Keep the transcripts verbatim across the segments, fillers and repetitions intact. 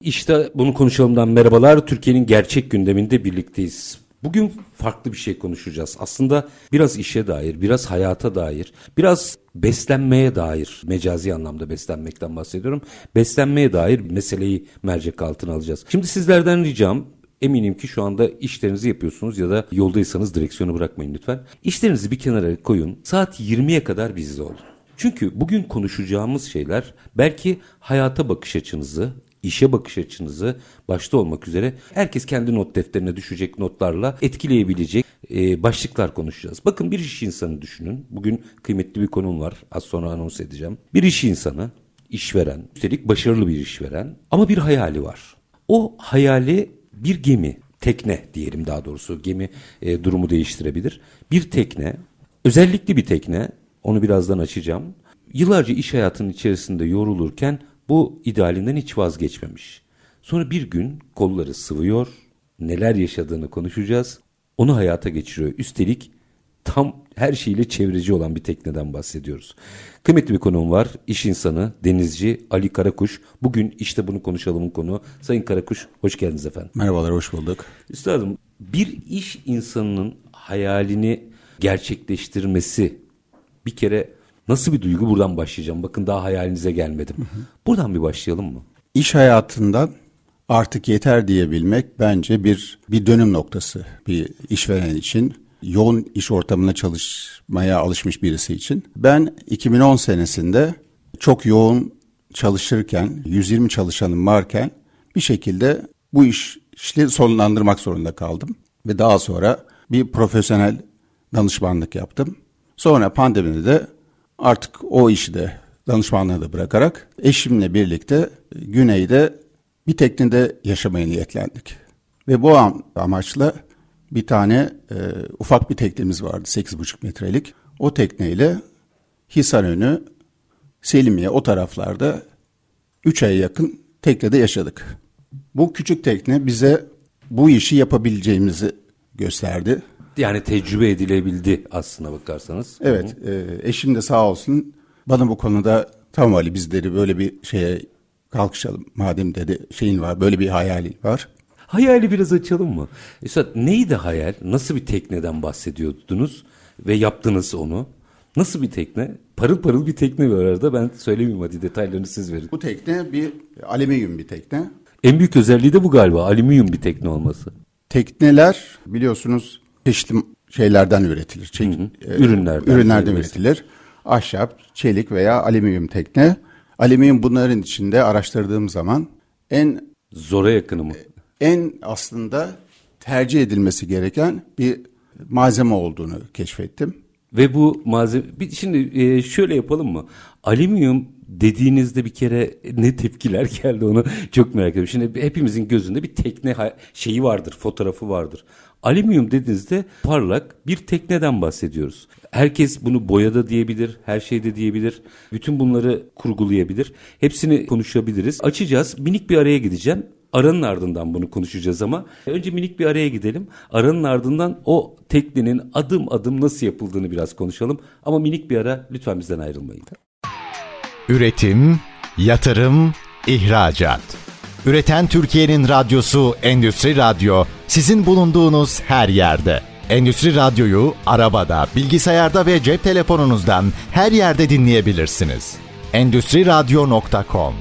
İşte Bunu Konuşalım'dan merhabalar. Türkiye'nin gerçek gündeminde birlikteyiz. Bugün farklı bir şey konuşacağız. Aslında biraz işe dair, biraz hayata dair, biraz beslenmeye dair, mecazi anlamda beslenmekten bahsediyorum. Beslenmeye dair meseleyi mercek altına alacağız. Şimdi sizlerden ricam, eminim ki şu anda işlerinizi yapıyorsunuz ya da yoldaysanız direksiyonu bırakmayın lütfen. İşlerinizi bir kenara koyun, saat yirmiye kadar bizde olun. Çünkü bugün konuşacağımız şeyler belki hayata bakış açınızı, İşe bakış açınızı başta olmak üzere herkes kendi not defterine düşecek notlarla etkileyebilecek e, başlıklar konuşacağız. Bakın, bir iş insanı düşünün. Bugün kıymetli bir konum var. Az sonra anons edeceğim. Bir iş insanı, işveren, üstelik başarılı bir işveren ama bir hayali var. O hayali bir gemi, tekne diyelim daha doğrusu. Gemi e, durumu değiştirebilir. Bir tekne, özellikle bir tekne, onu birazdan açacağım. Yıllarca iş hayatının içerisinde yorulurken bu idealinden hiç vazgeçmemiş. Sonra bir gün kolları sıvıyor, neler yaşadığını konuşacağız. Onu hayata geçiriyor. Üstelik tam her şeyle çevreci olan bir tekneden bahsediyoruz. Kıymetli bir konuğum var. İş insanı, denizci Ali Karakuş. Bugün işte bunu konuşalımın konuğu. Sayın Karakuş, hoş geldiniz efendim. Merhabalar, hoş bulduk. Üstadım, bir iş insanının hayalini gerçekleştirmesi bir kere... Nasıl bir duygu? Buradan başlayacağım. Bakın, daha hayalinize gelmedim. Hı hı. Buradan bir başlayalım mı? İş hayatından artık yeter diyebilmek bence bir bir dönüm noktası. Bir işveren için, yoğun iş ortamına çalışmaya alışmış birisi için. Ben iki bin on senesinde çok yoğun çalışırken, yüz yirmi çalışanım varken bir şekilde bu işi sonlandırmak zorunda kaldım. Ve daha sonra bir profesyonel danışmanlık yaptım. Sonra pandemide de artık o işi de, danışmanlığı da bırakarak eşimle birlikte Güney'de bir teknede yaşamaya niyetlendik. Ve bu amaçla bir tane e, ufak bir teknemiz vardı, sekiz buçuk metrelik. O tekneyle Hisarönü, Selimiye, o taraflarda üç aya yakın teknede yaşadık. Bu küçük tekne bize bu işi yapabileceğimizi gösterdi. Yani tecrübe edilebildi aslına bakarsanız. Evet, e, eşim de sağ olsun bana bu konuda, tamam Ali, biz dedi böyle bir şeye kalkışalım madem dedi, şeyin var, böyle bir hayali var. Hayali biraz açalım mı? Üstad, neydi hayal? Nasıl bir tekneden bahsediyordunuz ve yaptınız onu? Nasıl bir tekne? Parıl parıl bir tekne var arada, ben söylemeyeyim, hadi detaylarını siz verin. Bu tekne bir alüminyum bir tekne. En büyük özelliği de bu galiba, alüminyum bir tekne olması. Tekneler biliyorsunuz çeşitli şeylerden üretilir. Çek, hı hı. Ürünlerden, ürünlerden üretilir. Ahşap, çelik veya alüminyum tekne. Alüminyum bunların içinde araştırdığım zaman en zora yakını mı? En aslında tercih edilmesi gereken bir malzeme olduğunu keşfettim. Ve bu malzeme, şimdi şöyle yapalım mı? Alüminyum dediğinizde bir kere ne tepkiler geldi, onu çok merak ediyorum. Şimdi hepimizin gözünde bir tekne şeyi vardır, fotoğrafı vardır. Alüminyum dediğinizde parlak bir tekneden bahsediyoruz. Herkes bunu boyada diyebilir, her şeyde diyebilir. Bütün bunları kurgulayabilir. Hepsini konuşabiliriz. Açacağız. Minik bir araya gideceğim. Aranın ardından bunu konuşacağız ama önce minik bir araya gidelim. Aranın ardından o teknenin adım adım nasıl yapıldığını biraz konuşalım. Ama minik bir ara, lütfen bizden ayrılmayın. Üretim, yatırım, ihracat. Üreten Türkiye'nin radyosu Endüstri Radyo, sizin bulunduğunuz her yerde. Endüstri Radyo'yu arabada, bilgisayarda ve cep telefonunuzdan her yerde dinleyebilirsiniz. endüstri radyo nokta com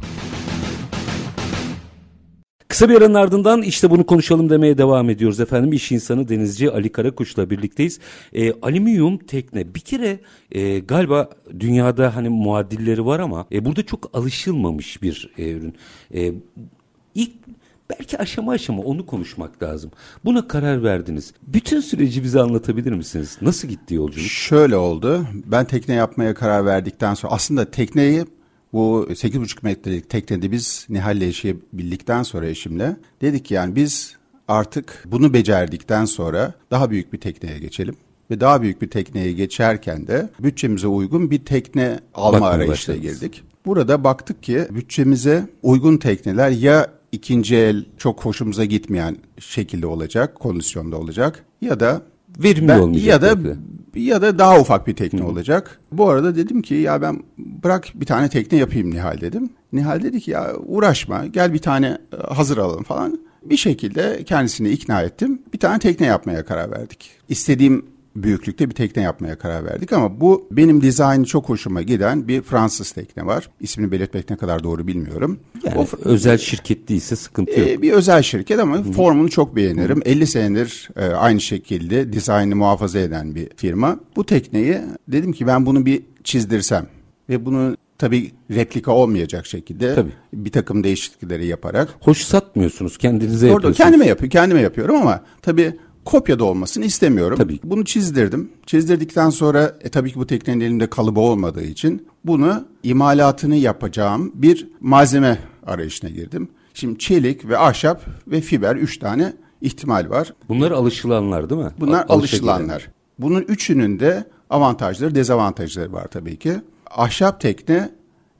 Kısa bir aranın ardından işte bunu konuşalım demeye devam ediyoruz efendim. İş insanı, denizci Ali Karakuş'la birlikteyiz. E, alüminyum tekne bir kere e, galiba dünyada hani muadilleri var ama e, burada çok alışılmamış bir e, ürün. E, İlk belki aşama aşama onu konuşmak lazım. Buna karar verdiniz. Bütün süreci bize anlatabilir misiniz? Nasıl gitti yolculuk? Şöyle oldu. Ben tekne yapmaya karar verdikten sonra, aslında tekneyi, bu sekiz buçuk metrelik teknede biz Nihal'le yaşayabildikten sonra eşimle dedik ki yani biz artık bunu becerdikten sonra daha büyük bir tekneye geçelim. Ve daha büyük bir tekneye geçerken de bütçemize uygun bir tekne alma Bakın arayışına girdik. Burada baktık ki bütçemize uygun tekneler ya ikinci el çok hoşumuza gitmeyen şekilde olacak, kondisyonda olacak ya da verimli ben, olmayacak ya da belki. ya da daha ufak bir tekne Hı. olacak. Bu arada dedim ki ya ben bırak bir tane tekne yapayım Nihal dedim. Nihal dedi ki ya uğraşma, gel bir tane hazır alalım falan. Bir şekilde kendisini ikna ettim. Bir tane tekne yapmaya karar verdik. İstediğim büyüklükte bir tekne yapmaya karar verdik ama bu benim dizaynı çok hoşuma giden bir Fransız tekne var. İsmini belirtmek ne kadar doğru bilmiyorum. Yani o, özel şirket değilse sıkıntı e, yok. Bir özel şirket ama Hı. formunu çok beğenirim. Hı. elli senedir e, aynı şekilde dizaynı muhafaza eden bir firma. Bu tekneyi dedim ki ben bunu bir çizdirsem ve bunu tabii replika olmayacak şekilde tabii. bir takım değişiklikleri yaparak. Hoş satmıyorsunuz, kendinize Orada, yapıyorsunuz. Kendime yapıyorum, kendime yapıyorum ama tabii kopya da olmasını istemiyorum. Tabii. Bunu çizdirdim. Çizdirdikten sonra e, tabii ki bu teknenin elimde kalıbı olmadığı için bunu imalatını yapacağım bir malzeme arayışına girdim. Şimdi çelik ve ahşap ve fiber üç tane ihtimal var. Bunlar alışılanlar değil mi? Bunlar Al- alışılanlar. Bunun üçünün de avantajları, dezavantajları var tabii ki. Ahşap tekne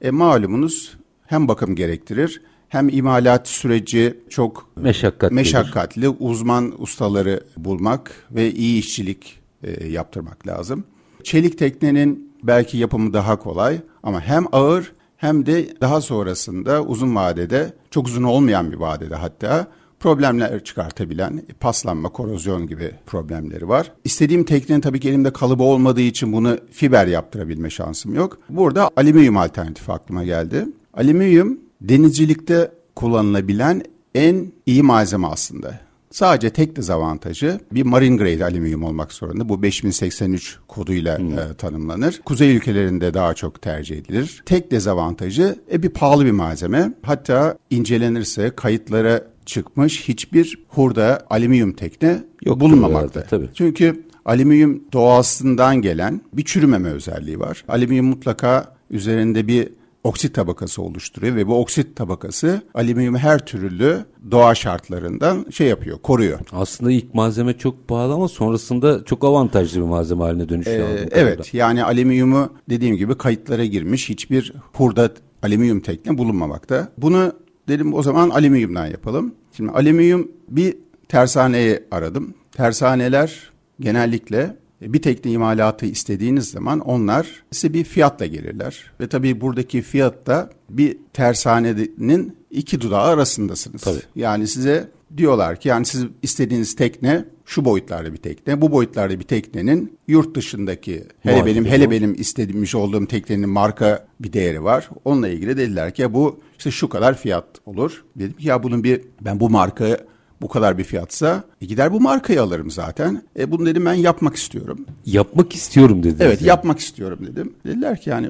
e, malumunuz hem bakım gerektirir. Hem imalat süreci çok meşakkatli, meşakkatli. uzman ustaları bulmak ve iyi işçilik e, yaptırmak lazım. Çelik teknenin belki yapımı daha kolay ama hem ağır hem de daha sonrasında uzun vadede, çok uzun olmayan bir vadede hatta problemler çıkartabilen, paslanma, korozyon gibi problemleri var. İstediğim teknenin tabii ki elimde kalıbı olmadığı için bunu fiber yaptırabilme şansım yok. Burada alüminyum alternatifi aklıma geldi. Alüminyum denizcilikte kullanılabilen en iyi malzeme aslında. Sadece tek dezavantajı bir marine grade alüminyum olmak zorunda. Bu beş bin seksen üç koduyla hmm. e, tanımlanır. Kuzey ülkelerinde daha çok tercih edilir. Tek dezavantajı e, bir pahalı bir malzeme. Hatta incelenirse kayıtlara çıkmış hiçbir hurda alüminyum tekne Yok, bulunmamakta. Tabii. Çünkü alüminyum doğasından gelen bir çürümeme özelliği var. Alüminyum mutlaka üzerinde bir oksit tabakası oluşturuyor ve bu oksit tabakası alüminyum her türlü doğa şartlarından şey yapıyor, koruyor. Aslında ilk malzeme çok pahalı ama sonrasında çok avantajlı bir malzeme haline dönüşüyor. Ee, evet, yani alüminyumu dediğim gibi kayıtlara girmiş hiçbir hurda alüminyum tekne bulunmamakta. Bunu dedim o zaman alüminyumdan yapalım. Şimdi alüminyum bir tersaneyi aradım. Tersaneler genellikle bir tekne imalatı istediğiniz zaman onlar size bir fiyatla gelirler. Ve tabii buradaki fiyatta bir tersanenin iki dudağı arasındasınız. Tabii. Yani size diyorlar ki yani siz istediğiniz tekne şu boyutlarda bir tekne. Bu boyutlarda bir teknenin yurt dışındaki hele benim, hele benim istediğim olduğum teknenin marka bir değeri var. Onunla ilgili dediler ki ya bu işte şu kadar fiyat olur. Dedim ki ya bunun bir ben bu markaya bu kadar bir fiyatsa e gider bu markayı alırım zaten. E bunu dedim ben yapmak istiyorum. Yapmak istiyorum dediniz. Evet yani. yapmak istiyorum dedim. Dediler ki yani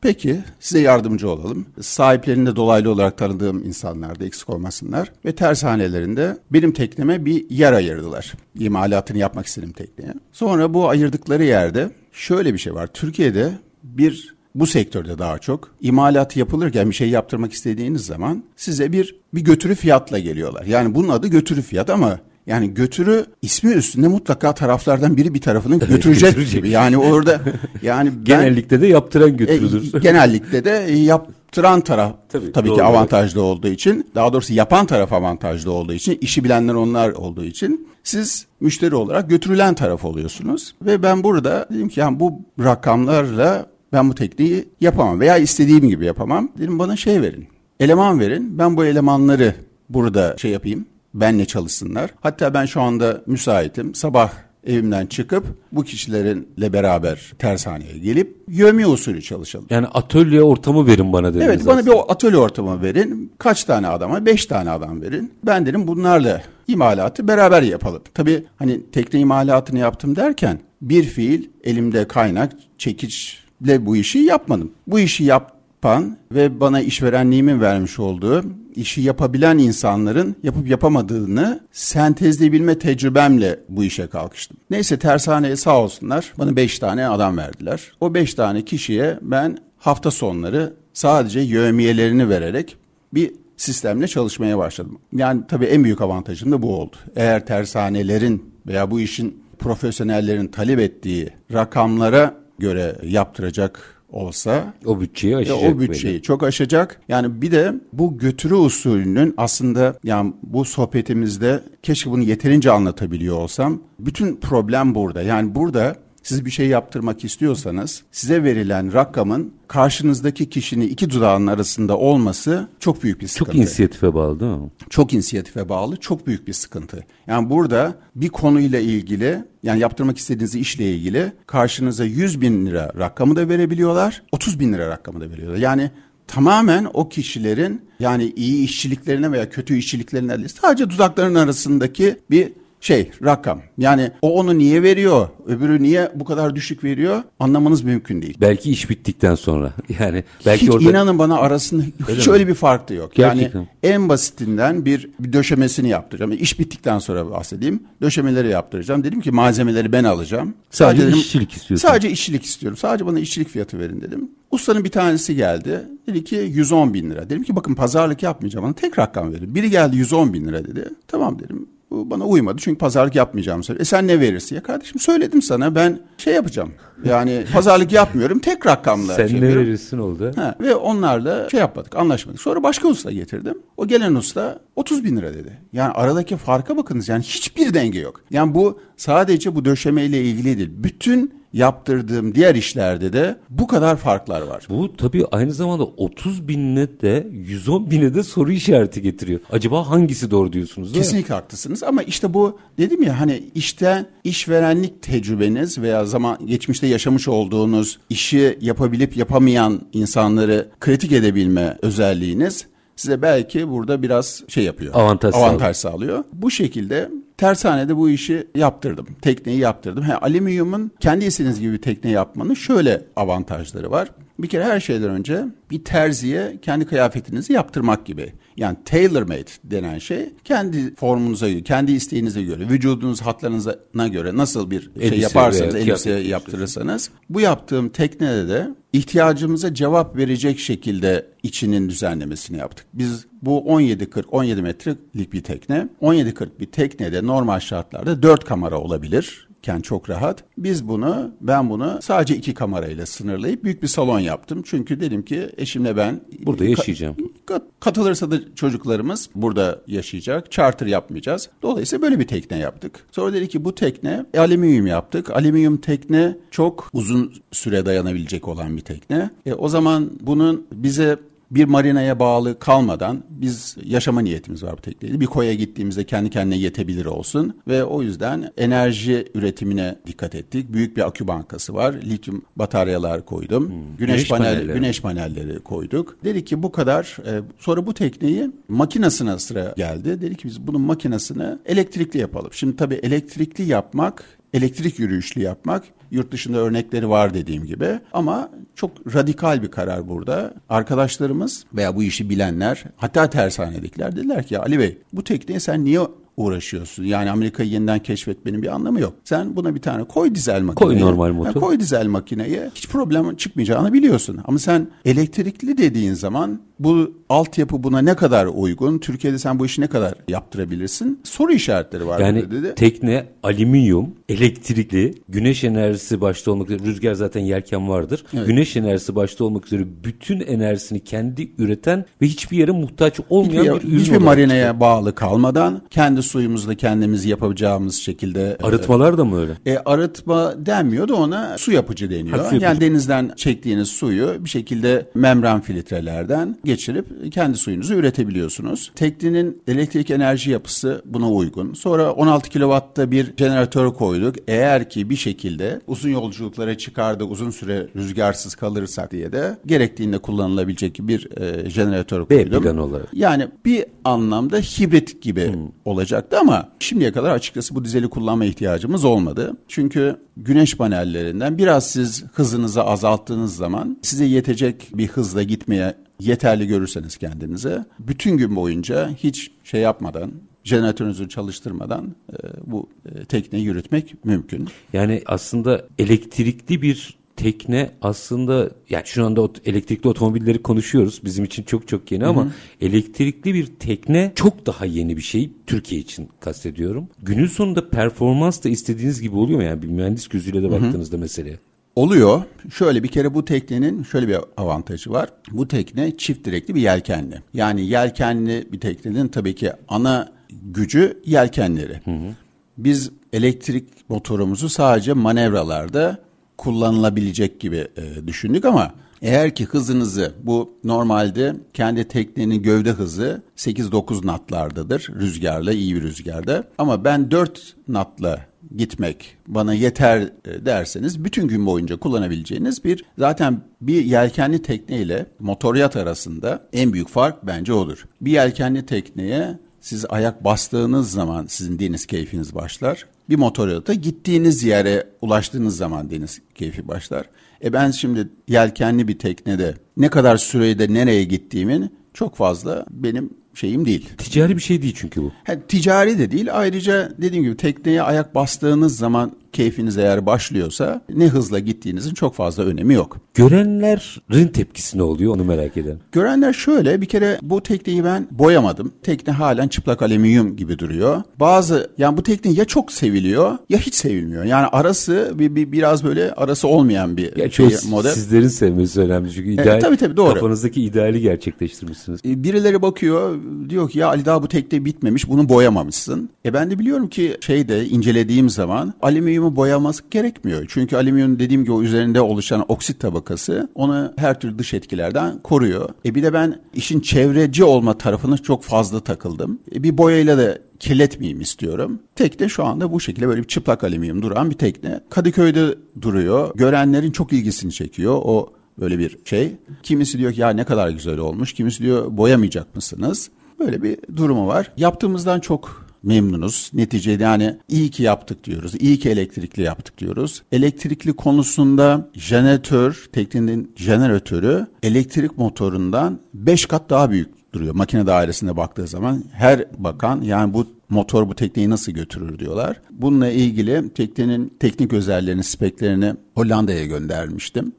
peki size yardımcı olalım. Sahiplerini de dolaylı olarak tanıdığım insanlar da eksik olmasınlar. Ve tersanelerinde benim tekneme bir yer ayırdılar. İmalatını yapmak istediğim tekneye. Sonra bu ayırdıkları yerde şöyle bir şey var. Türkiye'de bir bu sektörde daha çok imalat yapılırken bir şey yaptırmak istediğiniz zaman size bir bir götürü fiyatla geliyorlar. Yani bunun adı götürü fiyat ama yani götürü ismi üstünde mutlaka taraflardan biri bir tarafını götürecek gibi. Yani orada yani ben, genellikle de yaptıran götürülür. E, genellikle de yaptıran taraf tabii, tabii ki avantajlı evet. olduğu için, daha doğrusu yapan taraf avantajlı olduğu için, işi bilenler onlar olduğu için siz müşteri olarak götürülen taraf oluyorsunuz ve ben burada dedim ki yani bu rakamlarla ben bu tekneyi yapamam veya istediğim gibi yapamam. Dedim bana şey verin, eleman verin. Ben bu elemanları burada şey yapayım, benle çalışsınlar. Hatta ben şu anda müsaitim. Sabah evimden çıkıp bu kişilerle beraber tersaneye gelip yövmiye usulü çalışalım. Yani atölye ortamı verin bana dediniz. Evet, bana bir atölye ortamı verin. Kaç tane adama? Beş tane adam verin. Ben dedim bunlarla imalatı beraber yapalım. Tabii hani tekne imalatını yaptım derken bir fiil elimde kaynak, çekiç ile bu işi yapmadım. Bu işi yapan ve bana işverenliğimin vermiş olduğu işi yapabilen insanların yapıp yapamadığını sentezleyebilme tecrübemle bu işe kalkıştım. Neyse tersaneye sağ olsunlar bana beş tane adam verdiler. O beş tane kişiye ben hafta sonları sadece yövmiyelerini vererek bir sistemle çalışmaya başladım. Yani tabii en büyük avantajım da bu oldu. Eğer tersanelerin veya bu işin profesyonellerin talep ettiği rakamlara göre yaptıracak olsa o bütçeyi aşacak. O bütçeyi böyle. Çok aşacak. Yani bir de bu götürü usulünün aslında, yani bu sohbetimizde keşke bunu yeterince anlatabiliyor olsam. Bütün problem burada. Yani burada siz bir şey yaptırmak istiyorsanız size verilen rakamın karşınızdaki kişinin iki dudağının arasında olması çok büyük bir sıkıntı. Çok inisiyatife bağlı değil mi? Çok inisiyatife bağlı, çok büyük bir sıkıntı. Yani burada bir konuyla ilgili, yani yaptırmak istediğiniz işle ilgili karşınıza yüz bin lira rakamı da verebiliyorlar, otuz bin lira rakamı da veriyorlar. Yani tamamen o kişilerin, yani iyi işçiliklerine veya kötü işçiliklerine değil, sadece dudaklarının arasındaki bir şey rakam. Yani o onu niye veriyor, öbürü niye bu kadar düşük veriyor anlamanız mümkün değil. Belki iş bittikten sonra. Yani belki hiç orada... inanın bana arasında hiç öyle bir fark da yok. Gerçekten. Yani en basitinden bir, bir döşemesini yaptıracağım. İş bittikten sonra bahsedeyim. Döşemeleri yaptıracağım. Dedim ki malzemeleri ben alacağım. Sadece, sadece işçilik istiyorsun. Sadece işçilik istiyorum. Sadece bana işçilik fiyatı verin dedim. Ustanın bir tanesi geldi. Dedi ki yüz on bin lira. Dedim ki bakın pazarlık yapmayacağım. Bana tek rakam verin. Biri geldi yüz on bin lira dedi. Tamam dedim. Bu bana uymadı çünkü pazarlık yapmayacağımı söyledi. E sen ne verirsin? Ya kardeşim söyledim sana, ben şey yapacağım. Yani pazarlık yapmıyorum, tek rakamla. Sen şey ne veriyorum. Verirsin oldu. Ha, ve onlarla şey yapmadık, anlaşmadık. Sonra başka usta getirdim. O gelen usta otuz bin lira dedi. Yani aradaki farka bakınız, yani hiçbir denge yok. Yani bu sadece bu döşemeyle ilgili değil. Bütün yaptırdığım diğer işlerde de bu kadar farklar var. Bu tabii aynı zamanda otuz binine de yüz on bine de soru işareti getiriyor. Acaba hangisi doğru diyorsunuz? Kesinlikle haklısınız ama işte bu dedim ya, hani işte işverenlik tecrübeniz veya zaman geçmişte yaşamış olduğunuz işi yapabilip yapamayan insanları kritik edebilme özelliğiniz size belki burada biraz şey yapıyor. Avantaj, avantaj sağlıyor. sağlıyor. Bu şekilde tersanede bu işi yaptırdım. Tekneyi yaptırdım. He, alüminyumun kendi istediğiniz gibi bir tekne yapmanın şöyle avantajları var. Bir kere her şeyden önce bir terziye kendi kıyafetinizi yaptırmak gibi. Yani tailor made denen şey kendi formunuza göre, kendi isteğinize göre, vücudunuz hatlarına göre nasıl bir elbise şey yaparsanız, elbise yaptırırsanız. Bu yaptığım teknede de ihtiyacımıza cevap verecek şekilde içinin düzenlemesini yaptık. Biz bu on yedi kırk on yedi metrelik bir tekne. on yedi kırk bir teknede normal şartlarda dört kamera olabilir. Yani çok rahat. Biz bunu, ben bunu sadece iki kamerayla sınırlayıp büyük bir salon yaptım. Çünkü dedim ki eşimle ben burada yaşayacağım. Kat, katılırsa da çocuklarımız burada yaşayacak. Charter yapmayacağız. Dolayısıyla böyle bir tekne yaptık. Sonra dedi ki bu tekne e, alüminyum yaptık. Alüminyum tekne çok uzun süre dayanabilecek olan bir tekne. E, o zaman bunun bize bir marinaya bağlı kalmadan, biz yaşama niyetimiz var bu tekneyle. Bir koya gittiğimizde kendi kendine yetebilir olsun ve o yüzden enerji üretimine dikkat ettik. Büyük bir akü bankası var. Lityum bataryalar koydum. Hmm, güneş güneş panel, panelleri. Güneş panelleri koyduk. Dedik ki bu kadar. E, sonra bu tekneyi makinasına sıra geldi. Dedik ki biz bunun makinasını elektrikli yapalım. Şimdi tabii elektrikli yapmak, elektrik yürüyüşlü yapmak, yurt dışında örnekleri var dediğim gibi, ama çok radikal bir karar burada. Arkadaşlarımız veya bu işi bilenler, hatta tersanedekiler dediler ki Ali Bey bu tekneye sen niye uğraşıyorsun? Yani Amerika'yı yeniden keşfetmenin bir anlamı yok. Sen buna bir tane koy dizel makineyi. Koy normal motor. Yani koy dizel makineye, hiç problem çıkmayacağını biliyorsun. Ama sen elektrikli dediğin zaman bu altyapı buna ne kadar uygun? Türkiye'de sen bu işi ne kadar yaptırabilirsin? Soru işaretleri var. Yani dedi. Tekne alüminyum, elektrikli, güneş enerjisi başta olmak üzere, rüzgar zaten yelken vardır. Evet. Güneş enerjisi başta olmak üzere bütün enerjisini kendi üreten ve hiçbir yere muhtaç olmayan hiçbir, bir ürün. Hiçbir marineye çıkıyor. Bağlı kalmadan kendi suyumuzda kendimiz yapacağımız şekilde. Arıtmalar da mı öyle? E, arıtma denmiyor da ona, su yapıcı deniyor. Ha, su yapıcı. Yani denizden çektiğiniz suyu bir şekilde membran filtrelerden geçirip kendi suyunuzu üretebiliyorsunuz. Teknenin elektrik enerji yapısı buna uygun. Sonra on altı kilovatta bir jeneratör koyduk. Eğer ki bir şekilde uzun yolculuklara çıkardık, uzun süre rüzgarsız kalırsak diye de gerektiğinde kullanılabilecek bir e, jeneratör koydum. B plan olarak. Yani bir anlamda hibrit gibi hmm. olacaktı ama şimdiye kadar açıkçası bu dizeli kullanma ihtiyacımız olmadı. Çünkü güneş panellerinden biraz siz hızınızı azalttığınız zaman size yetecek bir hızla gitmeye yeterli görürseniz kendinize, bütün gün boyunca hiç şey yapmadan, jeneratörünüzü çalıştırmadan e, bu e, tekneyi yürütmek mümkün. Yani aslında elektrikli bir tekne aslında, yani şu anda elektrikli otomobilleri konuşuyoruz. Bizim için çok çok yeni ama hı hı. elektrikli bir tekne çok daha yeni bir şey. Türkiye için kastediyorum. Günün sonunda performans da istediğiniz gibi oluyor mu? Yani bir mühendis gözüyle de baktığınızda hı hı. meseleye. Oluyor. Şöyle bir kere bu teknenin şöyle bir avantajı var. Bu tekne çift direkli bir yelkenli. Yani yelkenli bir teknenin tabii ki ana gücü yelkenleri. Hı hı. Biz elektrik motorumuzu sadece manevralarda kullanılabilecek gibi e, düşündük ama eğer ki hızınızı, bu normalde kendi teknenin gövde hızı sekiz dokuz knotlardadır rüzgarla, iyi bir rüzgarda, ama ben dört knotla gitmek bana yeter derseniz bütün gün boyunca kullanabileceğiniz bir, zaten bir yelkenli tekne ile motoryat arasında en büyük fark bence odur. Bir yelkenli tekneye siz ayak bastığınız zaman sizin deniz keyfiniz başlar. Bir motoryata gittiğiniz yere ulaştığınız zaman deniz keyfi başlar. E ben şimdi yelkenli bir teknede ne kadar sürede nereye gittiğimin çok fazla benim şeyim değil. Ticari bir şey değil çünkü bu. Ha, ticari de değil. Ayrıca dediğim gibi tekneye ayak bastığınız zaman keyfiniz eğer başlıyorsa ne hızla gittiğinizin çok fazla önemi yok. Görenlerin tepkisi ne oluyor, onu merak ederim. Görenler şöyle, bir kere bu tekneyi ben boyamadım. Tekne halen çıplak alüminyum gibi duruyor. Bazı, yani bu tekne ya çok seviliyor ya hiç sevilmiyor. Yani arası bir, bir biraz böyle arası olmayan bir ya şey, model. Sizlerin sevmesi önemli çünkü ideal, e, tabii, tabii, doğru. Kafanızdaki ideali gerçekleştirmişsiniz. E, birileri bakıyor diyor ki ya Ali daha bu tekne bitmemiş, bunu boyamamışsın. E ben de biliyorum ki şeyde incelediğim zaman alüminyum boyaması gerekmiyor. Çünkü alüminyum dediğim gibi o üzerinde oluşan oksit tabakası onu her türlü dış etkilerden koruyor. E bir de ben işin çevreci olma tarafına çok fazla takıldım. E bir boyayla da kirletmeyeyim istiyorum. Tekne şu anda bu şekilde böyle bir çıplak alüminyum duran bir tekne. Kadıköy'de duruyor. Görenlerin çok ilgisini çekiyor. O böyle bir şey. Kimisi diyor ki ya ne kadar güzel olmuş. Kimisi diyor boyamayacak mısınız? Böyle bir durumu var. Yaptığımızdan çok memnunuz. Neticede yani iyi ki yaptık diyoruz. İyi ki elektrikli yaptık diyoruz. Elektrikli konusunda jeneratör, teknenin jeneratörü elektrik motorundan beş kat daha büyük duruyor. Makine dairesine baktığı zaman her bakan yani bu motor bu tekneyi nasıl götürür diyorlar. Bununla ilgili teknenin teknik özelliklerini, speklerini Hollanda'ya göndermiştim.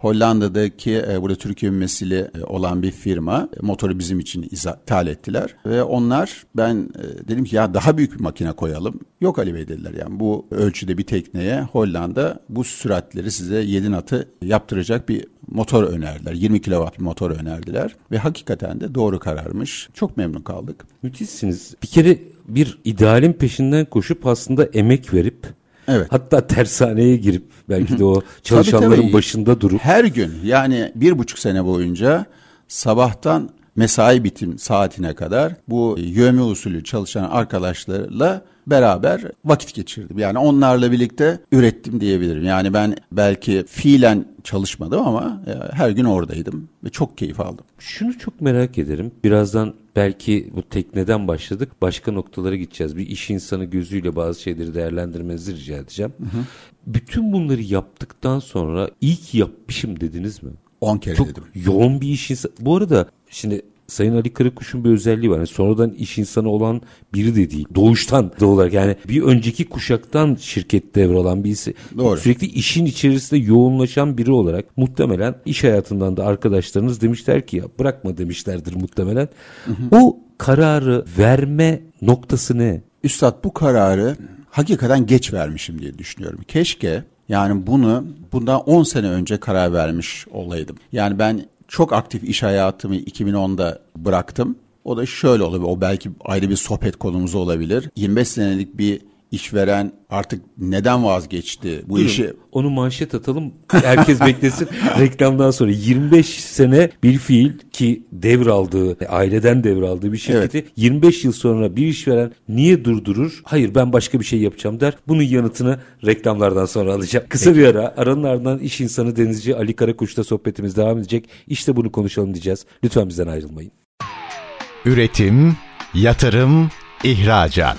Hollanda'daki burada Türkiye mümessili olan bir firma motoru bizim için ithal ettiler ve onlar, ben dedim ki ya daha büyük bir makine koyalım. Yok Ali Bey dediler, yani bu ölçüde bir tekneye Hollanda bu süratleri size yedi natı yaptıracak bir motor önerdiler. yirmi kilowatt bir motor önerdiler ve hakikaten de doğru kararmış. Çok memnun kaldık. Müthişsiniz. Bir kere bir idealin peşinden koşup aslında emek verip, evet. Hatta tersaneye girip belki de o çalışanların tabii, tabii. başında durup. Her gün yani bir buçuk sene boyunca sabahtan mesai bitim saatine kadar bu yövme usulü çalışan arkadaşlarla beraber vakit geçirdim. Yani onlarla birlikte ürettim diyebilirim. Yani ben belki fiilen çalışmadım ama her gün oradaydım ve çok keyif aldım. Şunu çok merak ederim. Birazdan belki bu tekneden başladık. Başka noktalara gideceğiz. Bir iş insanı gözüyle bazı şeyleri değerlendirmenizi rica edeceğim. Hı hı. Bütün bunları yaptıktan sonra iyi ki yapmışım dediniz mi? on kere çok dedim. Çok yoğun bir iş insanı. Bu arada şimdi Sayın Ali Karakuş'un bir özelliği var. Yani sonradan iş insanı olan biri de değil. Doğuştan da olarak yani bir önceki kuşaktan şirket devralan birisi. Doğru. Sürekli işin içerisinde yoğunlaşan biri olarak muhtemelen iş hayatından da arkadaşlarınız demişler ki ya bırakma demişlerdir muhtemelen. Hı hı. O kararı verme noktası ne? Üstad bu kararı hakikaten geç vermişim diye düşünüyorum. Keşke yani bunu bundan on sene önce karar vermiş olaydım. Yani ben çok aktif iş hayatımı iki bin onda bıraktım. O da şöyle olabilir. O belki ayrı bir sohbet konumuz olabilir. yirmi beş senelik bir işveren artık neden vazgeçti bu Durun, işi? Onu manşet atalım. Herkes beklesin. Reklamdan sonra yirmi beş sene bir fiil ki devraldığı, aileden devraldığı bir şirketi evet. yirmi beş yıl sonra bir işveren niye durdurur? Hayır ben başka bir şey yapacağım der. Bunun yanıtını reklamlardan sonra alacağım. Kısa bir ara. Aranın ardından iş insanı denizci Ali Karakuş'la sohbetimiz devam edecek. İşte bunu konuşalım diyeceğiz. Lütfen bizden ayrılmayın. Üretim, yatırım, ihracat.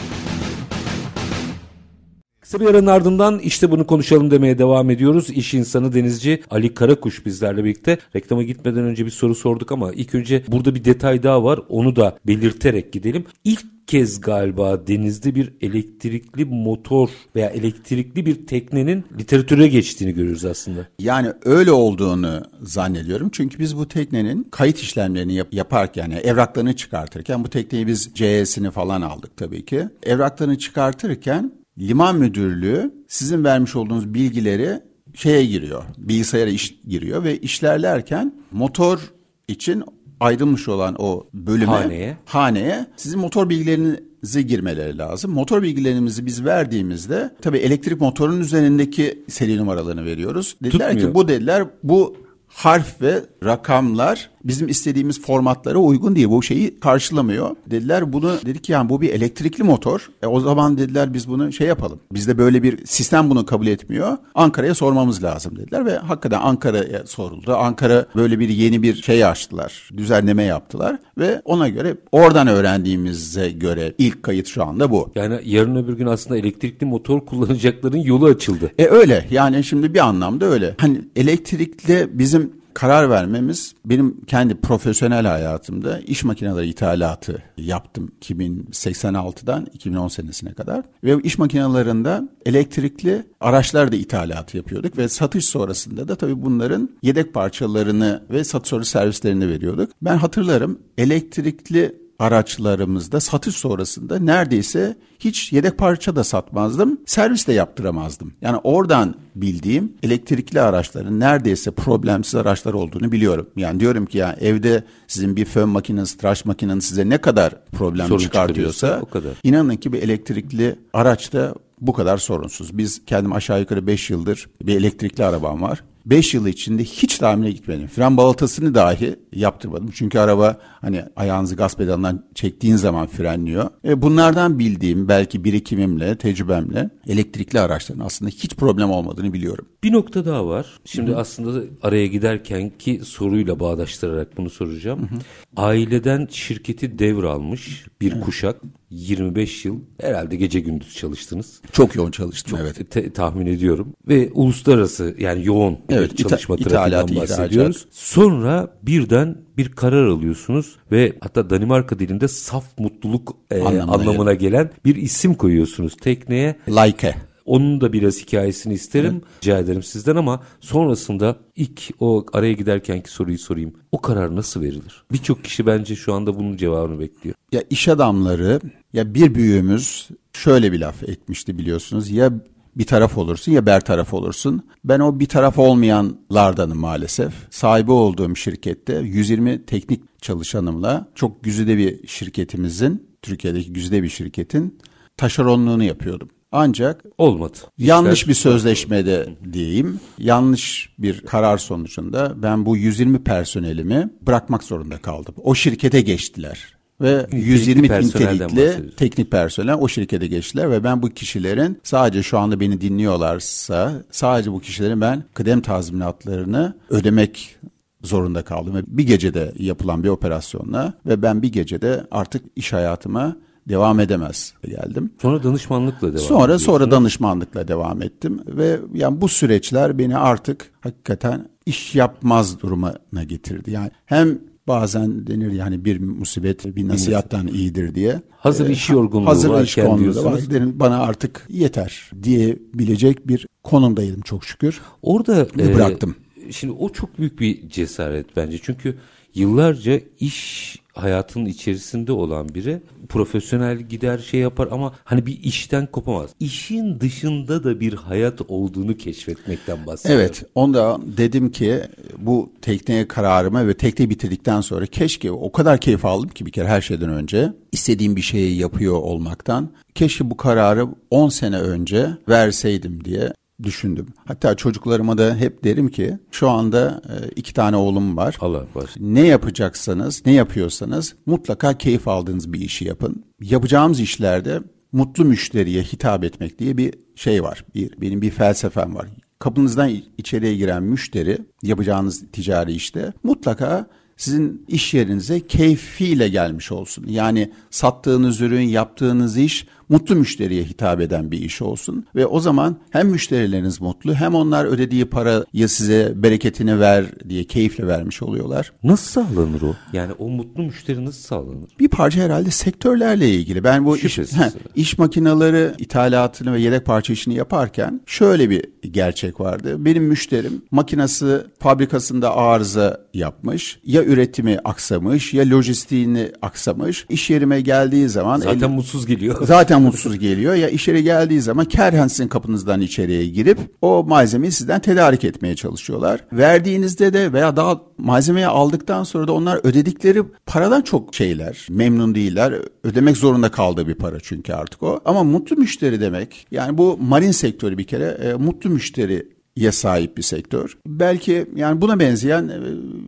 Kısa bir aranın ardından işte bunu konuşalım demeye devam ediyoruz. İş insanı denizci Ali Karakuş bizlerle birlikte. Reklama gitmeden önce bir soru sorduk ama ilk önce burada bir detay daha var. Onu da belirterek gidelim. İlk kez galiba denizde bir elektrikli motor veya elektrikli bir teknenin literatüre geçtiğini görüyoruz aslında. Yani öyle olduğunu zannediyorum. Çünkü biz bu teknenin kayıt işlemlerini yap- yaparken, yani evraklarını çıkartırken, bu tekneyi biz C E'sini falan aldık tabii ki. Evraklarını çıkartırken Liman müdürlüğü sizin vermiş olduğunuz bilgileri şeye giriyor, bilgisayara iş, giriyor ve işlerlerken motor için ayrılmış olan o bölüme, haneye, haneye sizin motor bilgilerinizi girmeleri lazım. Motor bilgilerimizi biz verdiğimizde tabii elektrik motorunun üzerindeki seri numaralarını veriyoruz. Dediler Tutmuyor. ki bu dediler bu harf ve rakamlar bizim istediğimiz formatlara uygun değil. Bu şeyi karşılamıyor. Dediler bunu, dedik ki yani bu bir elektrikli motor. E o zaman dediler biz bunu şey yapalım. Bizde böyle bir sistem bunu kabul etmiyor. Ankara'ya sormamız lazım dediler ve hakikaten Ankara'ya soruldu. Ankara böyle bir yeni bir şey açtılar. Düzenleme yaptılar ve ona göre oradan öğrendiğimize göre ilk kayıt şu anda bu. Yani yarın öbür gün aslında elektrikli motor kullanacakların yolu açıldı. E öyle. Yani şimdi bir anlamda öyle. Hani elektrikle bizim karar vermemiz, benim kendi profesyonel hayatımda iş makineleri ithalatı yaptım iki bin seksen altıdan iki bin on senesine kadar ve iş makinelerinde elektrikli araçlar da ithalatı yapıyorduk ve satış sonrasında da tabii bunların yedek parçalarını ve satış sonrası servislerini veriyorduk. Ben hatırlarım, elektrikli araçlarımızda satış sonrasında neredeyse hiç yedek parça da satmazdım, servis de yaptıramazdım. Yani oradan bildiğim elektrikli araçların neredeyse problemsiz araçlar olduğunu biliyorum. Yani diyorum ki ya evde sizin bir fön makineniz, tıraş makineniz size ne kadar problem sorun çıkartıyorsa o kadar. İnanın ki bir elektrikli araçta bu kadar sorunsuz. Biz kendim aşağı yukarı beş yıldır bir elektrikli arabam var. beş yıl içinde hiç tamire gitmedim. Fren balatasını dahi yaptırmadım. Çünkü araba hani ayağınızı gaz pedalından çektiğin zaman frenliyor. E bunlardan bildiğim belki birikimimle, tecrübemle elektrikli araçların aslında hiç problem olmadığını biliyorum. Bir nokta daha var. Şimdi Hı-hı. aslında araya giderkenki soruyla bağdaştırarak bunu soracağım. Hı-hı. Aileden şirketi devralmış bir Hı-hı. kuşak. yirmi beş yıl herhalde gece gündüz çalıştınız. Çok yoğun çalıştım. Çok, evet. Te- tahmin ediyorum. Ve uluslararası yani yoğun evet, çalışma ita- trafiğinden bahsediyoruz. İthalat. Sonra birden bir karar alıyorsunuz ve hatta Danimarka dilinde saf mutluluk e, anlamına gelen bir isim koyuyorsunuz tekneye. Lykke. Onun da biraz hikayesini isterim. Evet. Rica ederim sizden ama sonrasında ilk o araya giderkenki soruyu sorayım. O karar nasıl verilir? Birçok kişi bence şu anda bunun cevabını bekliyor. Ya iş adamları, ya bir büyüğümüz şöyle bir laf etmişti biliyorsunuz. Ya bir taraf olursun ya bertaraf olursun. Ben o bir taraf olmayanlardanım maalesef. Sahibi olduğum şirkette yüz yirmi teknik çalışanımla çok güzide bir şirketimizin, Türkiye'deki güzide bir şirketin taşeronluğunu yapıyordum. Ancak olmadı. Yanlış İşler, bir sözleşmede diyeyim, yanlış bir karar sonucunda ben bu yüz yirmi personelimi bırakmak zorunda kaldım. O şirkete geçtiler ve yüz yirmi nitelikli teknik personel o şirkete geçtiler ve ben bu kişilerin sadece şu anda beni dinliyorlarsa sadece bu kişilerin ben kıdem tazminatlarını ödemek zorunda kaldım. Ve bir gecede yapılan bir operasyonla ve ben bir gecede artık iş hayatıma devam edemez geldim. Sonra danışmanlıkla devam ettim. Sonra sonra danışmanlıkla devam ettim ve yani bu süreçler beni artık hakikaten iş yapmaz durumuna getirdi. Yani hem bazen denir yani bir musibet bir nasihattan iyidir diye. Hazır iş yorgunluğu hazır varken iş yorgunluğu var. Bana artık yeter diyebilecek bir konumdaydım çok şükür. Orada e, bıraktım. Şimdi o çok büyük bir cesaret bence. Çünkü yıllarca iş hayatının içerisinde olan biri profesyonel gider şey yapar ama hani bir işten kopamaz. İşin dışında da bir hayat olduğunu keşfetmekten bahsediyorum. Evet, onda dedim ki bu tekneye kararıma ve tekneyi bitirdikten sonra keşke o kadar keyif aldım ki bir kere her şeyden önce istediğim bir şeyi yapıyor olmaktan. Keşke bu kararı on sene önce verseydim diye düşündüm. Hatta çocuklarıma da hep derim ki şu anda iki tane oğlum var. Allah başlasın. Ne yapacaksanız, ne yapıyorsanız mutlaka keyif aldığınız bir işi yapın. Yapacağımız işlerde mutlu müşteriye hitap etmek diye bir şey var. Bir, benim bir felsefem var. Kapınızdan içeriye giren müşteri yapacağınız ticari işte mutlaka sizin iş yerinize keyfiyle gelmiş olsun. Yani sattığınız ürün, yaptığınız iş mutlu müşteriye hitap eden bir iş olsun ve o zaman hem müşterileriniz mutlu hem onlar ödediği parayı size bereketini ver diye keyifle vermiş oluyorlar. Nasıl sağlanır o? Yani o mutlu müşteri nasıl sağlanır? Bir parça herhalde sektörlerle ilgili. Ben bu iş, he, iş makineleri ithalatını ve yedek parça işini yaparken şöyle bir gerçek vardı. Benim müşterim makinası fabrikasında arıza yapmış. Ya üretimi aksamış ya lojistiğini aksamış. İş yerime geldiği zaman zaten el, mutsuz geliyor. Zaten mutsuz geliyor. Ya iş yeri geldiği zaman kerhen sizin kapınızdan içeriye girip o malzemeyi sizden tedarik etmeye çalışıyorlar. Verdiğinizde de veya daha malzemeyi aldıktan sonra da onlar ödedikleri paradan çok şeyler. Memnun değiller. Ödemek zorunda kaldığı bir para çünkü artık o. Ama mutlu müşteri demek. Yani bu marin sektörü bir kere e, mutlu müşteri ya sahip bir sektör. Belki yani buna benzeyen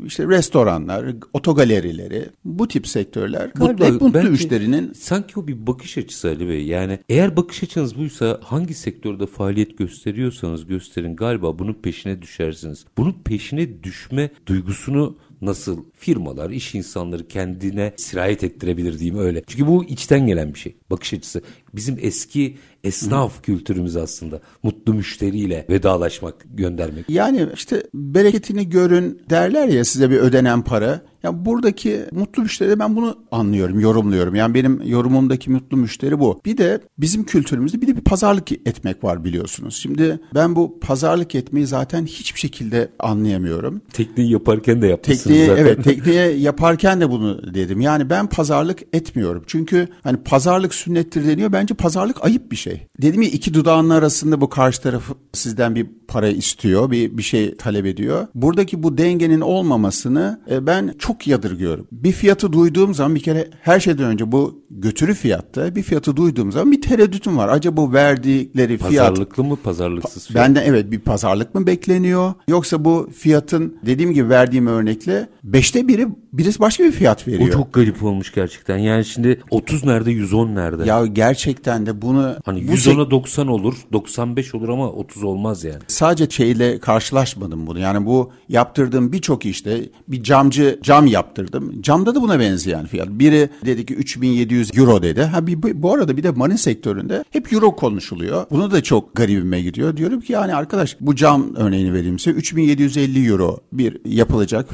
işte restoranlar, otogalerileri, bu tip sektörler mutlu, mutlu müşterinin. Sanki o bir bakış açısı Ali Bey. Yani eğer bakış açınız buysa hangi sektörde faaliyet gösteriyorsanız gösterin galiba bunun peşine düşersiniz. Bunun peşine düşme duygusunu nasıl firmalar, iş insanları kendine sirayet ettirebilir diyeyim öyle. Çünkü bu içten gelen bir şey. Bakış açısı. Bizim eski esnaf Hı. kültürümüz aslında. Mutlu müşteriyle vedalaşmak, göndermek. Yani işte bereketini görün derler ya size bir ödenen para. Ya buradaki mutlu müşteride ben bunu anlıyorum, yorumluyorum. Yani benim yorumumdaki mutlu müşteri bu. Bir de bizim kültürümüzde bir de bir pazarlık etmek var biliyorsunuz. Şimdi ben bu pazarlık etmeyi zaten hiçbir şekilde anlayamıyorum. Tekniği yaparken de yapmışsınız tekniği, zaten. Evet, tekniği yaparken de bunu dedim. Yani ben pazarlık etmiyorum. Çünkü hani pazarlık sünnettir deniyor. Bence pazarlık ayıp bir şey. Dedim ya iki dudağının arasında bu karşı tarafı sizden bir para istiyor, bir, bir şey talep ediyor. Buradaki bu dengenin olmamasını e, ben çok Çok yadırgıyorum. Bir fiyatı duyduğum zaman bir kere her şeyden önce bu götürü fiyatta bir fiyatı duyduğum zaman bir tereddütüm var. Acaba verdikleri fiyat pazarlıklı mı pazarlıksız fiyat? Benden evet bir pazarlık mı bekleniyor? Yoksa bu fiyatın dediğim gibi verdiğim örnekle beşte biri birisi başka bir fiyat veriyor. O çok garip olmuş gerçekten. Yani şimdi otuz nerede yüz on nerede? Ya gerçekten de bunu hani yüz ona doksan olur doksan beş olur ama otuz olmaz yani. Sadece şeyle karşılaşmadım bunu. Yani bu yaptırdığım birçok işte bir camcı cam yaptırdım. Camda da buna benzeyen fiyat. Biri dedi ki üç bin yedi yüz euro dedi. Ha bir, bu arada bir de marin sektöründe hep euro konuşuluyor. Bunu da çok garibime gidiyor. Diyorum ki yani arkadaş bu cam örneğini vereyim size. üç bin yedi yüz elli euro bir yapılacak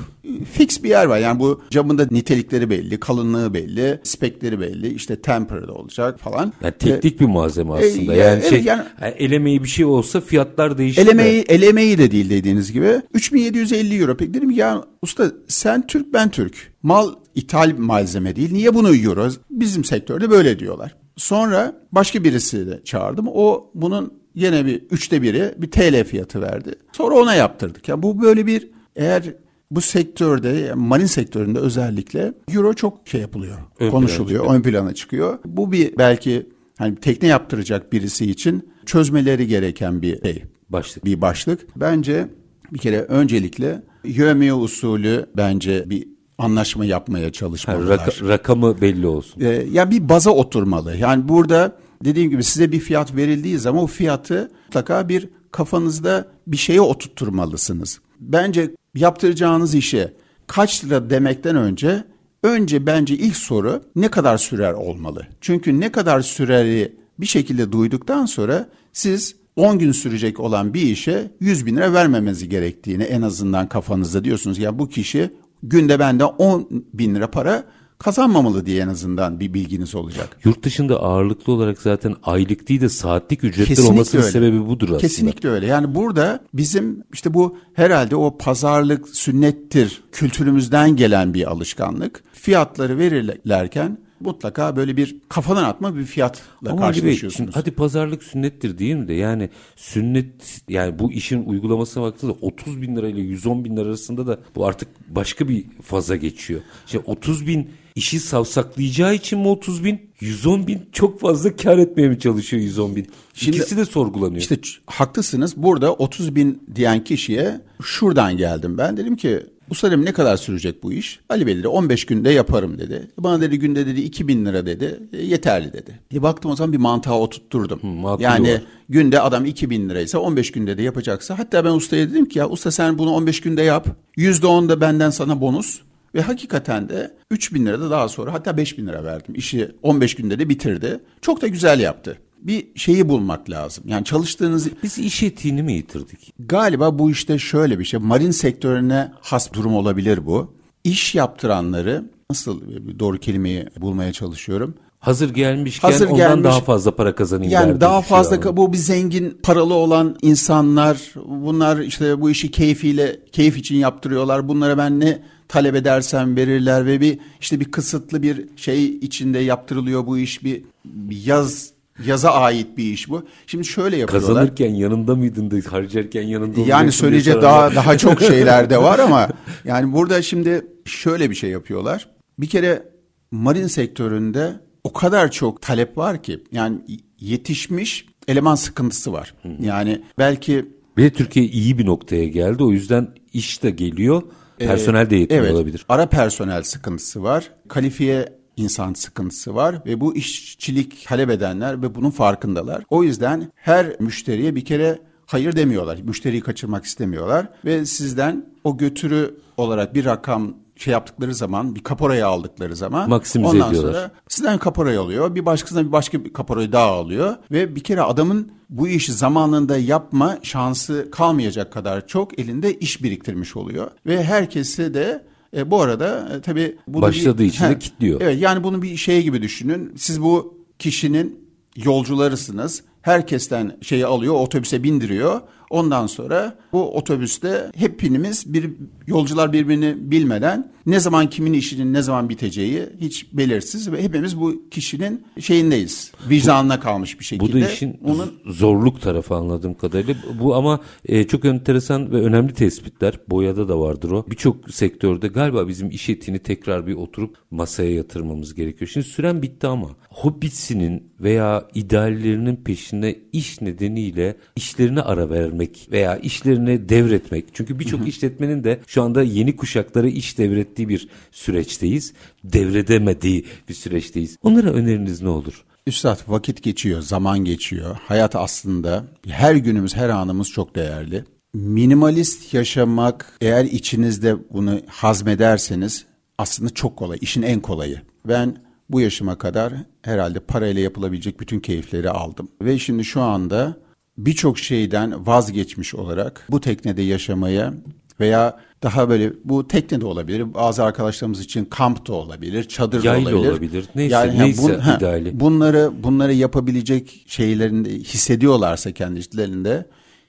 fix bir yer var. Yani bu camın da nitelikleri belli, kalınlığı belli, spekleri belli. İşte temper'da olacak falan. Yani teknik ee, bir malzeme aslında. E, yani, e, şey, yani elemeyi bir şey olsa fiyatlar değişir. Elemeyi, elemeyi de değil dediğiniz gibi. üç bin yedi yüz elli euro. Peki dedim ya usta sen Türk ben Türk. Mal ithal malzeme değil. Niye bunu yiyoruz? Bizim sektörde böyle diyorlar. Sonra başka birisi de çağırdım. O bunun yine bir üçte biri bir T L fiyatı verdi. Sonra ona yaptırdık. Yani bu böyle bir eğer bu sektörde yani marin sektöründe özellikle euro çok şey yapılıyor. Ön konuşuluyor. Plana ön plana çıkıyor. Bu bir belki hani tekne yaptıracak birisi için çözmeleri gereken bir şey. Başlık. Bir başlık. Bence bir kere öncelikle yövmiye usulü bence bir anlaşma yapmaya çalışmalılar. Ha, rak- rakamı belli olsun. Ee, ya yani bir baza oturmalı. Yani burada dediğim gibi size bir fiyat verildiği zaman o fiyatı mutlaka bir kafanızda bir şeye oturtturmalısınız. Bence yaptıracağınız işe kaç lira demekten önce önce bence ilk soru ne kadar sürer olmalı. Çünkü ne kadar süreri bir şekilde duyduktan sonra siz on gün sürecek olan bir işe yüz bin lira vermemesi gerektiğini en azından kafanızda diyorsunuz. Yani bu kişi günde benden on bin lira para kazanmamalı diye en azından bir bilginiz olacak. Yurt dışında ağırlıklı olarak zaten aylık değil de saatlik ücretler kesinlikle olmasının öyle. Sebebi budur aslında. Kesinlikle öyle. Yani burada bizim işte bu herhalde o pazarlık sünnettir kültürümüzden gelen bir alışkanlık. Fiyatları verirlerken mutlaka böyle bir kafadan atma bir fiyatla ama karşılaşıyorsunuz. Hadi pazarlık sünnettir değil mi de yani sünnet yani bu işin uygulamasına baktığınızda otuz bin lira ile yüz on bin lira arasında da bu artık başka bir faza geçiyor. İşte otuz bin işi savsaklayacağı için mi otuz bin? yüz on bin çok fazla kar etmeye mi çalışıyor yüz on bin? Şimdi, İkisi de sorgulanıyor. İşte haklısınız burada otuz bin diyen kişiye şuradan geldim ben dedim ki ustalarım ne kadar sürecek bu iş? Ali Bey dedi on beş günde yaparım dedi. Bana dedi günde dedi iki bin lira dedi. E, yeterli dedi. E, baktım o zaman bir mantığa oturtturdum. Hı, yani olur. Günde adam iki bin liraysa on beş günde de yapacaksa. Hatta ben ustaya dedim ki ya usta sen bunu on beş günde yap. yüzde on da benden sana bonus. Ve hakikaten de üç bin lira da daha sonra hatta beş bin lira verdim. İşi on beş günde de bitirdi. Çok da güzel yaptı. Bir şeyi bulmak lazım. Yani çalıştığınız... Biz iş etiğini mi yitirdik? Galiba bu işte şöyle bir şey. Marin sektörüne has durum olabilir bu. İş yaptıranları, nasıl doğru kelimeyi bulmaya çalışıyorum... Hazır gelmişken Hazır ondan gelmiş, daha fazla para kazanayım. Yani daha fazla şey bu bir zengin paralı olan insanlar, bunlar işte bu işi keyfiyle, keyif için yaptırıyorlar. Bunlara ben ne talep edersem verirler ve bir işte bir kısıtlı bir şey içinde yaptırılıyor bu iş, bir, bir yaz yaza ait bir iş bu. Şimdi şöyle yapıyorlar. Kazanırken yanında mıydın da harcarken yanında. Yani söyleyecek daha daha çok şeyler de var ama yani burada şimdi şöyle bir şey yapıyorlar. Bir kere marin sektöründe o kadar çok talep var ki yani yetişmiş eleman sıkıntısı var. Hı hı. Yani belki... Ve Türkiye iyi bir noktaya geldi, o yüzden iş de geliyor, personel de yetmiyor, evet, olabilir. Ara personel sıkıntısı var, kalifiye insan sıkıntısı var ve bu işçilik talep edenler ve bunun farkındalar. O yüzden her müşteriye bir kere hayır demiyorlar, müşteriyi kaçırmak istemiyorlar ve sizden o götürü olarak bir rakam... şey yaptıkları zaman, bir kaporayı aldıkları zaman maksimize ondan ediyorlar. Sonra sizden kaporayı alıyor, bir başkasından bir başka bir kaporayı daha alıyor ve bir kere adamın bu işi zamanında yapma şansı kalmayacak kadar çok elinde iş biriktirmiş oluyor ve herkesi de e, bu arada e, tabii bunu başladığı bir, için he, de kilitliyor. Evet, yani bunu bir şey gibi düşünün. Siz bu kişinin yolcularısınız. Herkesten şeyi alıyor, otobüse bindiriyor. Ondan sonra bu otobüste hepimiz bir yolcular birbirini bilmeden ne zaman kimin işinin ne zaman biteceği hiç belirsiz ve hepimiz bu kişinin şeyindeyiz. Vicdanına kalmış bir şekilde. Bu da işin onun zorluk tarafı anladığım kadarıyla. Bu ama e, çok enteresan ve önemli tespitler. Boyada da vardır o. Birçok sektörde galiba bizim iş etiğini tekrar bir oturup masaya yatırmamız gerekiyor. Şimdi süren bitti ama hobisinin veya ideallerinin peşine iş nedeniyle işlerine ara vermek veya işlerini devretmek. Çünkü birçok işletmenin de şu anda yeni kuşaklara iş devrettiği bir süreçteyiz. Devredemediği bir süreçteyiz. Onlara öneriniz ne olur? Üstad, vakit geçiyor, zaman geçiyor. Hayat aslında her günümüz, her anımız çok değerli. Minimalist yaşamak, eğer içinizde bunu hazmederseniz aslında çok kolay, işin en kolayı. Ben bu yaşıma kadar herhalde parayla yapılabilecek bütün keyifleri aldım. Ve şimdi şu anda birçok şeyden vazgeçmiş olarak bu teknede yaşamaya veya daha böyle bu tekne de olabilir. Bazı arkadaşlarımız için kamp da olabilir, çadır da olabilir. Yaylı olabilir. Neyse, yani neyse bun, ideali. Ha, bunları, bunları yapabilecek şeylerini hissediyorlarsa kendilerinde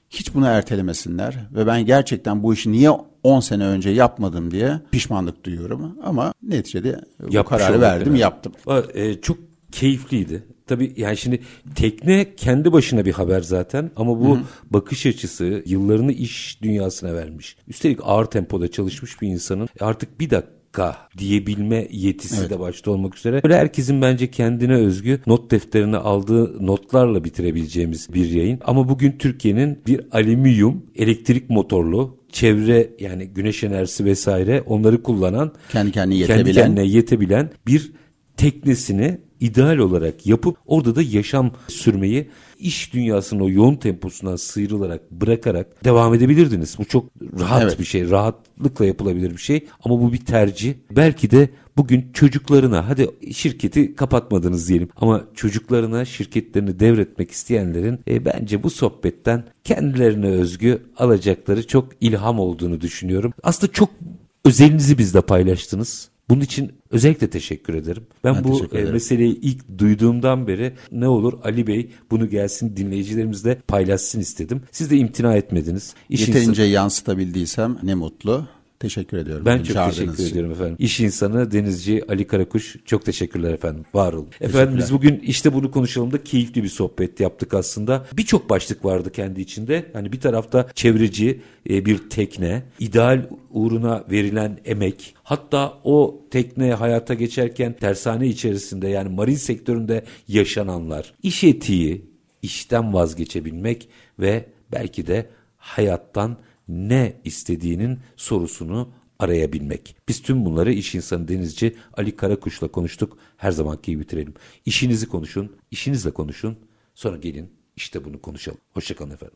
hiç bunu ertelemesinler. Ve ben gerçekten bu işi niye on sene önce yapmadım diye pişmanlık duyuyorum. Ama neticede bu Yapmış kararı verdim, yani. yaptım. Ee, çok keyifliydi. Tabii yani şimdi tekne kendi başına bir haber zaten ama bu Hı-hı. bakış açısı yıllarını iş dünyasına vermiş. Üstelik ağır tempoda çalışmış bir insanın artık bir dakika diyebilme yetisi evet. de başta olmak üzere. Böyle herkesin bence kendine özgü not defterine aldığı notlarla bitirebileceğimiz bir yayın. Ama bugün Türkiye'nin bir alüminyum elektrik motorlu çevre yani güneş enerjisi vesaire onları kullanan kendi kendine yetebilen, kendi kendine yetebilen bir teknesini ideal olarak yapıp orada da yaşam sürmeyi iş dünyasının o yoğun temposundan sıyrılarak, bırakarak devam edebilirdiniz. Bu çok rahat evet. bir şey, rahatlıkla yapılabilir bir şey ama bu bir tercih. Belki de bugün çocuklarına, hadi şirketi kapatmadınız diyelim ama çocuklarına şirketlerini devretmek isteyenlerin e, bence bu sohbetten kendilerine özgü alacakları çok ilham olduğunu düşünüyorum. Aslında çok özelinizi bizle paylaştınız. Bunun için özellikle teşekkür ederim. Ben, ben bu e, meseleyi ilk duyduğumdan beri ne olur Ali Bey bunu gelsin dinleyicilerimizle paylaşsın istedim. Siz de imtina etmediniz. İş Yeterince insanı... yansıtabildiysem ne mutlu. Teşekkür ediyorum. Ben çok teşekkür için. ediyorum efendim. İş insanı, denizci Ali Karakuş, çok teşekkürler efendim. Var olun. Efendim biz bugün işte bunu konuşalım da keyifli bir sohbet yaptık aslında. Birçok başlık vardı kendi içinde. Hani bir tarafta çevreci bir tekne, ideal uğruna verilen emek, hatta o tekne hayata geçerken tersane içerisinde yani marin sektöründe yaşananlar, iş etiği, işten vazgeçebilmek ve belki de hayattan ne istediğinin sorusunu arayabilmek. Biz tüm bunları iş insanı denizci Ali Karakuş'la konuştuk. Her zamanki gibi bitirelim. İşinizi konuşun, işinizle konuşun. Sonra gelin işte bunu konuşalım. Hoşça kalın efendim.